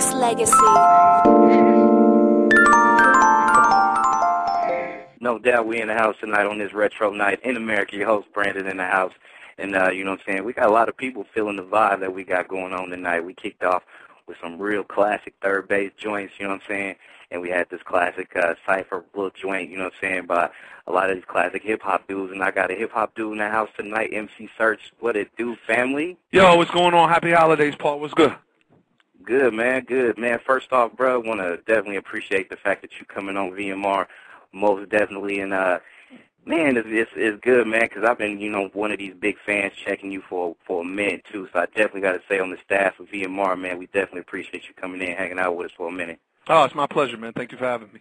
Black's legacy. No doubt we in the house tonight on this retro night in America. Your host Brandon in the house. And you know what I'm saying, we got a lot of people feeling the vibe that we got going on tonight. We kicked off with some real classic 3rd Bass joints, you know what I'm saying? And we had this classic cypher book joint, you know what I'm saying, by a lot of these classic hip-hop dudes. And I got a hip-hop dude in the house tonight, MC Serch. What it do, family? Yo, what's going on? Happy holidays, Paul. What's good? Good, man. Good, man. First off, bro, I want to definitely appreciate the fact that you coming on VMR, most definitely. And, man, it's good, man, because I've been, you know, one of these big fans checking you for a minute, too. So I definitely got to say on the staff of VMR, man, we definitely appreciate you coming in and hanging out with us for a minute. Oh, it's my pleasure, man. Thank you for having me.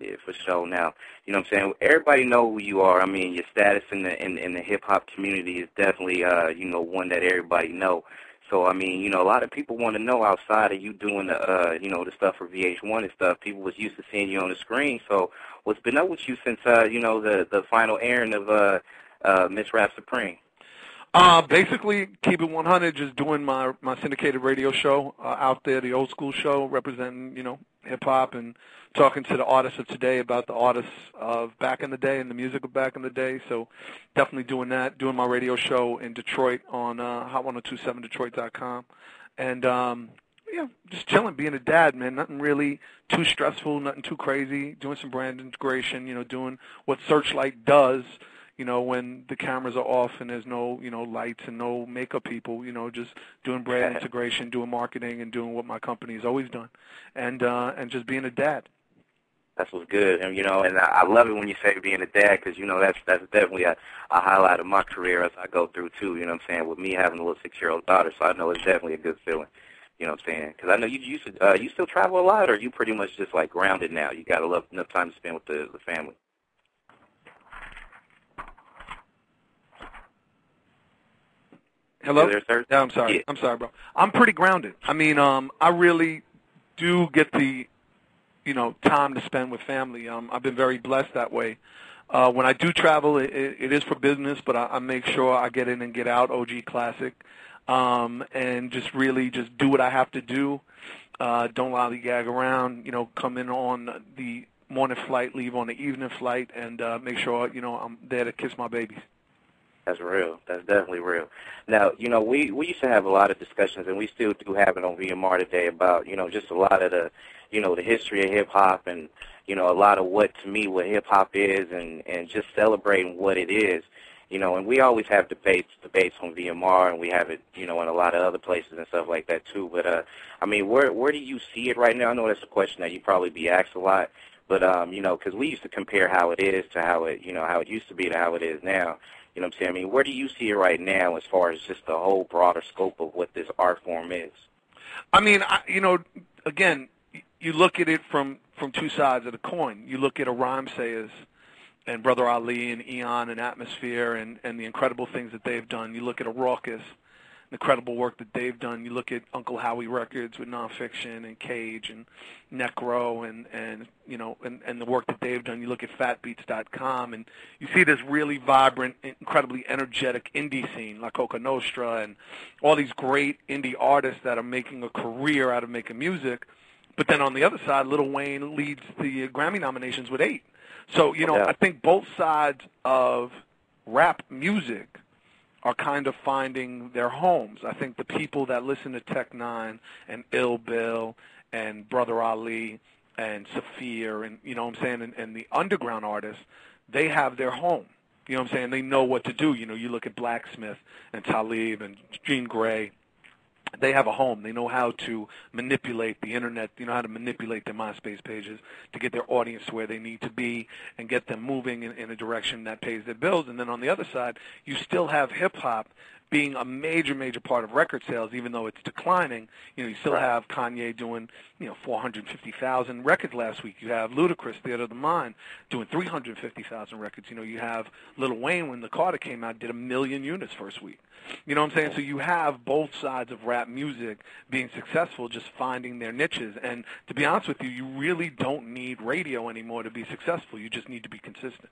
Yeah, for sure. Now, you know what I'm saying? Everybody know who you are. I mean, your status in the hip-hop community is definitely, you know, one that everybody know. So, I mean, you know, a lot of people want to know outside of you doing, you know, the stuff for VH1 and stuff. People was used to seeing you on the screen. So what's been up with you since, you know, the final airing of Ms. Rap Supreme? Basically, keep it 100, just doing my syndicated radio show out there, the old school show, representing, you know, hip-hop and talking to the artists of today about the artists of back in the day and the music of back in the day. So definitely doing that, doing my radio show in Detroit on hot1027detroit.com. And, yeah, just chilling, being a dad, man. Nothing really too stressful, nothing too crazy, doing some brand integration, you know, doing what Serchlite does. You know, when the cameras are off and there's no, you know, lights and no makeup people, you know, just doing brand integration, doing marketing, and doing what my company's always done, and just being a dad. That's what's good, and you know, and I love it when you say being a dad, because you know that's definitely a highlight of my career as I go through too. You know what I'm saying? With me having a little 6-year-old daughter, so I know it's definitely a good feeling. You know what I'm saying? Because I know you still travel a lot, or you pretty much just like grounded now. You got enough time to spend with the family. Hello? No, I'm sorry. Yeah. I'm sorry, bro. I'm pretty grounded. I mean, I really do get the, you know, time to spend with family. I've been very blessed that way. When I do travel, it is for business, but I make sure I get in and get out, OG Classic, and just really just do what I have to do. Don't lollygag around, you know, come in on the morning flight, leave on the evening flight, and make sure, you know, I'm there to kiss my babies. That's real. That's definitely real. Now, you know, we used to have a lot of discussions, and we still do have it on VMR today about, you know, just a lot of the, you know, the history of hip-hop and, you know, a lot of what hip-hop is and just celebrating what it is, you know. And we always have debates on VMR, and we have it, you know, in a lot of other places and stuff like that too. But, I mean, where do you see it right now? I know that's a question that you probably be asked a lot. But, you know, because we used to compare how it is to how it, you know, how it used to be to how it is now. You know what I'm saying? I mean, where do you see it right now as far as just the whole broader scope of what this art form is? I mean, you know, again, you look at it from two sides of the coin. You look at a Rhymesayers and Brother Ali and Eon and Atmosphere and the incredible things that they've done. You look at a Raucous, the incredible work that they've done. You look at Uncle Howie Records with Nonfiction and Cage and Necro and you know, and the work that they've done. You look at fatbeats.com, and you see this really vibrant, incredibly energetic indie scene, like Coka Nostra, and all these great indie artists that are making a career out of making music. But then on the other side, Lil Wayne leads the Grammy nominations with 8. So, you know, yeah. I think both sides of rap music are kind of finding their homes. I think the people that listen to Tech Nine and Ill Bill and Brother Ali and Safir and, you know what I'm saying, and the underground artists, they have their home. You know what I'm saying? They know what to do. You know, you look at Blacksmith and Talib and Gene Gray. They have a home. They know how to manipulate the internet. They know how to manipulate their MySpace pages to get their audience where they need to be and get them moving in a direction that pays their bills. And then on the other side, you still have hip-hop being a major, major part of record sales, even though it's declining. You know, you still have Kanye doing, you know, 450,000 records last week. You have Ludacris, Theater of the Mind, doing 350,000 records. You know, you have Lil Wayne, when The Carter came out, did 1 million units first week. You know what I'm saying? So you have both sides of rap music being successful, just finding their niches. And to be honest with you, you really don't need radio anymore to be successful. You just need to be consistent.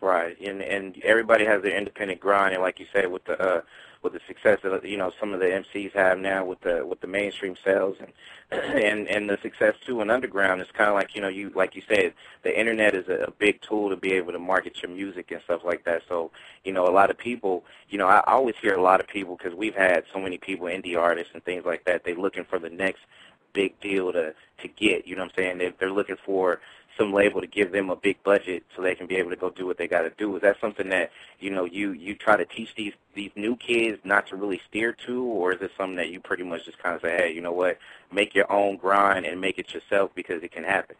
Right, and everybody has their independent grind, and like you say, with the with the success that, you know, some of the MCs have now with the mainstream sales and the success too in underground, it's kind of like, you know, you like you said, the internet is a big tool to be able to market your music and stuff like that. So, you know, a lot of people, you know, I always hear a lot of people, because we've had so many people, indie artists and things like that, they're looking for the next big deal to get, you know what I'm saying? They're looking for some label to give them a big budget so they can be able to go do what they got to do. Is that something that, you know, you try to teach these new kids not to really steer to, or is it something that you pretty much just kind of say, hey, you know what, make your own grind and make it yourself because it can happen?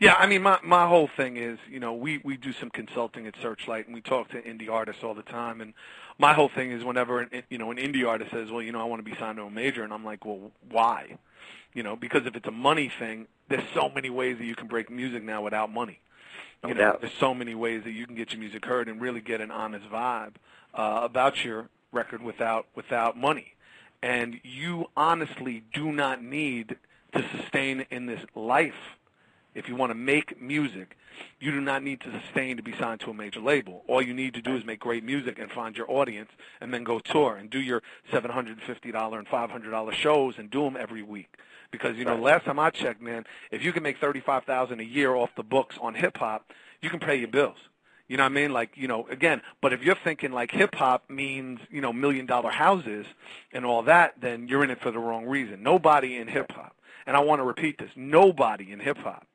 Yeah, I mean, my whole thing is, you know, we do some consulting at Serchlite, and we talk to indie artists all the time. And my whole thing is whenever, an indie artist says, well, you know, I want to be signed to a major, and I'm like, well, why? You know, because if it's a money thing, there's so many ways that you can break music now without money. You know, there's so many ways that you can get your music heard and really get an honest vibe about your record without money. And you honestly do not need to sustain in this life. If you want to make music, you do not need to sustain to be signed to a major label. All you need to do is make great music and find your audience and then go tour and do your $750 and $500 shows and do them every week. Because, you know, last time I checked, man, if you can make $35,000 a year off the books on hip-hop, you can pay your bills. You know what I mean? Like, you know, again, but if you're thinking like hip-hop means, you know, million-dollar houses and all that, then you're in it for the wrong reason. Nobody in hip-hop, and I want to repeat this, nobody in hip-hop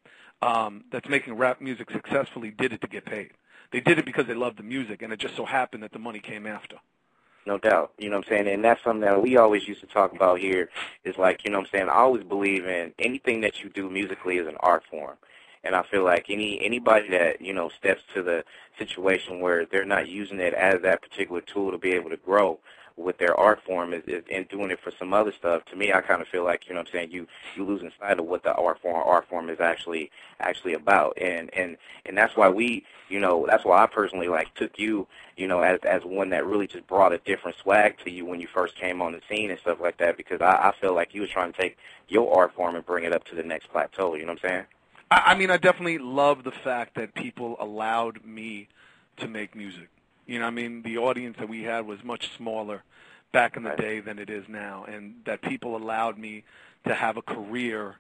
that's making rap music successfully did it to get paid. They did it because they loved the music, and it just so happened that the money came after. No doubt. You know what I'm saying? And that's something that we always used to talk about here is like, you know what I'm saying, I always believe in anything that you do musically is an art form. And I feel like anybody that, you know, steps to the situation where they're not using it as that particular tool to be able to grow with their art form and doing it for some other stuff, to me I kind of feel like, you know what I'm saying, you losing sight of what the art form is actually about. And that's why we, you know, that's why I personally like took you, you know, as one that really just brought a different swag to you when you first came on the scene and stuff like that, because I feel like you was trying to take your art form and bring it up to the next plateau, you know what I'm saying? I mean, I definitely love the fact that people allowed me to make music. You know, I mean, the audience that we had was much smaller back in the day than it is now, and that people allowed me to have a career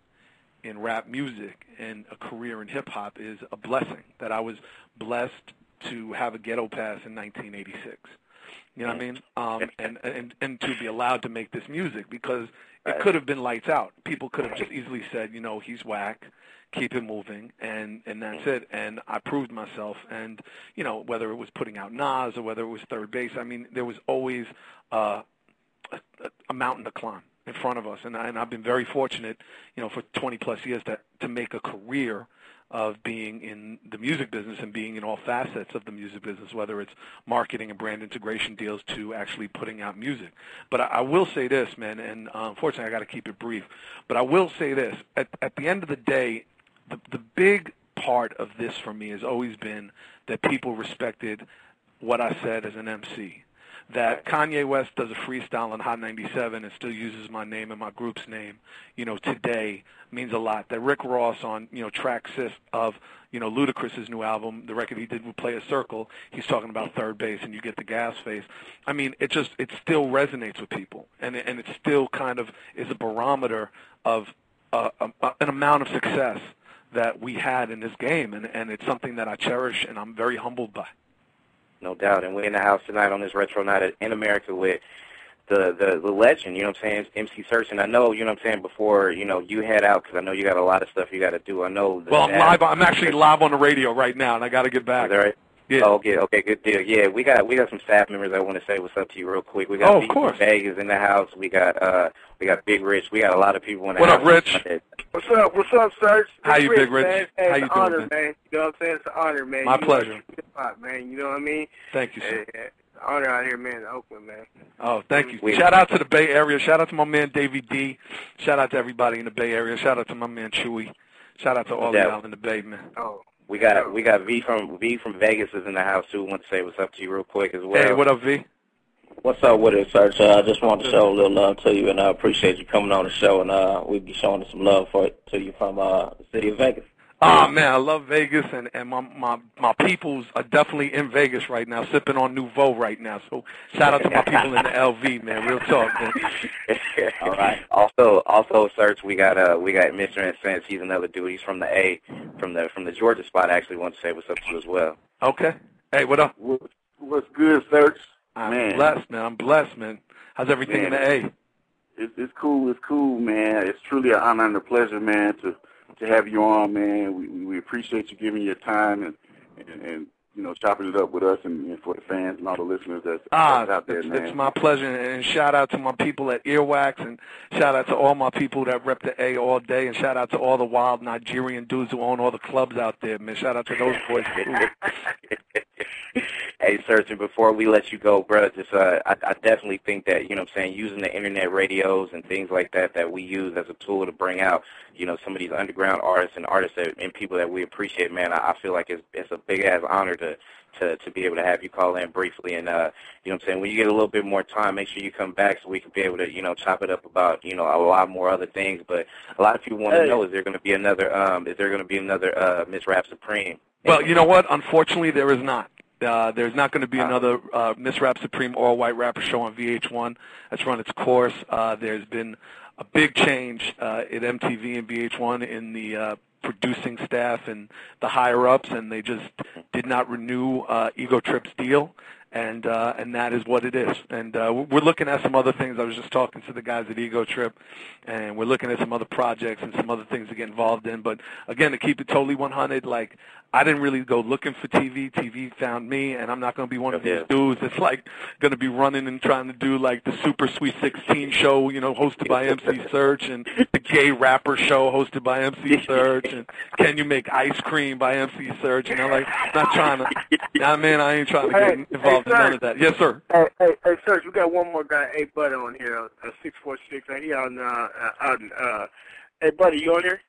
in rap music and a career in hip-hop is a blessing, that I was blessed to have a ghetto pass in 1986. You know what I mean? And to be allowed to make this music, because it could have been lights out. People could have just easily said, you know, he's whack, keep it moving, and that's it. And I proved myself. And, you know, whether it was putting out Nas or whether it was 3rd Bass, I mean, there was always a mountain to climb in front of us. And I've been very fortunate, you know, for 20-plus years to make a career of being in the music business and being in all facets of the music business, whether it's marketing and brand integration deals to actually putting out music. But I will say this, man, and unfortunately I got to keep it brief, but I will say this. At the end of the day, the big part of this for me has always been that people respected what I said as an MC. That Kanye West does a freestyle on Hot 97 and still uses my name and my group's name, you know, today means a lot. That Rick Ross on, you know, track 6 of, you know, Ludacris' new album, the record he did with Playa Circle, he's talking about 3rd Bass and you get the gas face. I mean, it still resonates with people, and it still kind of is a barometer of an amount of success that we had in this game, and it's something that I cherish and I'm very humbled by. No doubt, and we're in the house tonight on this retro night in America with the legend, you know what I'm saying, MC Serch. And I know, you know what I'm saying, before, you know, you head out, because I know you got a lot of stuff you got to do. I know. Well, I'm actually live on the radio right now, and I got to get back. Is that right? Yeah. Oh, okay, good deal. Yeah, we got some staff members I want to say what's up to you real quick. We got Vegas in the house. We got Big Rich. We got a lot of people in the house. What up, Rich? What's up, Serch? How you, Big Rich? Man. Hey, how you doing? It's an honor, man. You know what I'm saying? It's an honor, man. My pleasure. Man, you know what I mean? Thank you, sir. Hey, honor out here, man, in Oakland, man. Oh, thank you. Shout out to the Bay Area. Shout out to my man, Davey D. Shout out to everybody in the Bay Area. Shout out to my man, Chewy. Shout out to all y'all in the Bay, man. Oh. We got V from Vegas is in the house too. Want to say what's up to you real quick as well. Hey, what up, V? What's up with it, Serch? I just wanted to show a little love to you, and I appreciate you coming on the show, and we'll be showing some love to you from the city of Vegas. Ah, man, I love Vegas, and my peoples are definitely in Vegas right now, sipping on Nouveau right now. So shout out to my people in the LV, man. Real talk, man. All right. Also, Serch, we got Mr. Incense. He's another dude. He's from the A, from the Georgia spot. I actually want to say what's up to you as well. Okay. Hey, what up? What's good, Serch? I'm blessed, man. How's everything in the A? It's cool, man. It's truly an honor and a pleasure, man, to have you on, man. We appreciate you giving your time and you know, chopping it up with us and for the fans and all the listeners that's out there, man. It's my pleasure, and shout out to my people at Earwax, and shout out to all my people that rep the A all day, and shout out to all the wild Nigerian dudes who own all the clubs out there, man. Shout out to those boys. Hey, Serch, and before we let you go, bro, just I definitely think that, you know what I'm saying, using the internet radios and things like that we use as a tool to bring out, you know, some of these underground artists and and people that we appreciate, man, I feel like it's a big-ass honor to be able to have you call in briefly. And, you know what I'm saying, when you get a little bit more time, make sure you come back so we can be able to, you know, chop it up about, you know, a lot more other things. But a lot of people want to know, is there going to be another Ms. Rap Supreme? Well, you know what? Unfortunately, there is not. There's not going to be another Ms. Rap Supreme all-white rapper show on VH1. That's run its course. There's been a big change at MTV and VH1 in the producing staff and the higher-ups, and they just did not renew Ego Trip's deal. And that is what it is. And we're looking at some other things. I was just talking to the guys at Ego Trip, and we're looking at some other projects and some other things to get involved in. But, again, to keep it totally 100, like, I didn't really go looking for TV. TV found me, and I'm not going to be one of these dudes that's, like, going to be running and trying to do, like, the Super Sweet 16 show, you know, hosted by MC Serch, and the Gay Rapper show hosted by MC Serch, and Can You Make Ice Cream by MC Serch. And I'm like, not trying to – nah, man, I ain't trying to get involved. None of that. Yes, sir. Hey, Serch, we got one more guy, Hey Buddy, on here, 646. He out in Hey Buddy, you on here?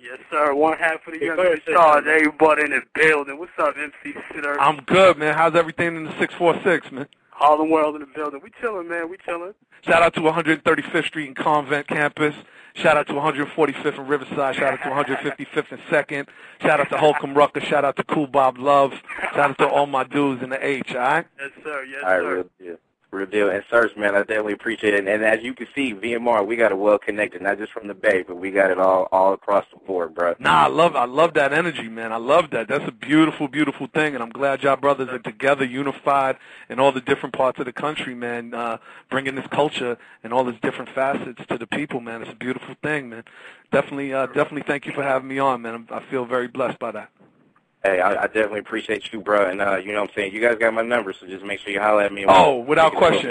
Yes, sir. One half of the young stars, everybody in the building. What's up, MC Serch? I'm good, man. How's everything in the 646, man? All the world in the building. We chilling, man. We chilling. Shout out to 135th Street and Convent Campus. Shout out to 145th and Riverside. Shout out to 155th and 2nd. Shout out to Holcomb Rucker. Shout out to Cool Bob Love. Shout out to all my dudes in the H, all right? Yes, sir. Yes, all right, sir. Real deal. And Serch, man, I definitely appreciate it. And as you can see, VMR, we got it well connected, not just from the Bay, but we got it all across the board, bro. Nah, I love that energy, man. I love that. That's a beautiful, beautiful thing, and I'm glad y'all brothers are together, unified in all the different parts of the country, man, bringing this culture and all its different facets to the people, man. It's a beautiful thing, man. Definitely thank you for having me on, man. I feel very blessed by that. Hey, I definitely appreciate you, bro, and you know what I'm saying? You guys got my number, so just make sure you holler at me. Oh, without question.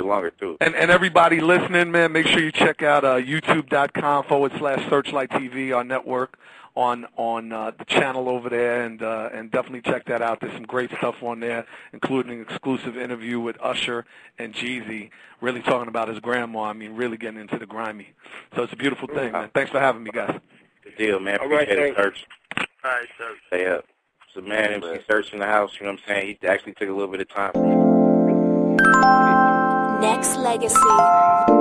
And everybody listening, man, make sure you check out youtube.com/Serchlite TV, our network, on the channel over there, and definitely check that out. There's some great stuff on there, including an exclusive interview with Usher and Jeezy, really talking about his grandma. I mean, really getting into the grimy. So it's a beautiful thing, man. Thanks for having me, guys. Good deal, man. Appreciate it, Serch. All right, Serch. Stay up. The man, MC Serch in the house, you know what I'm saying? He actually took a little bit of time. Next Legacy.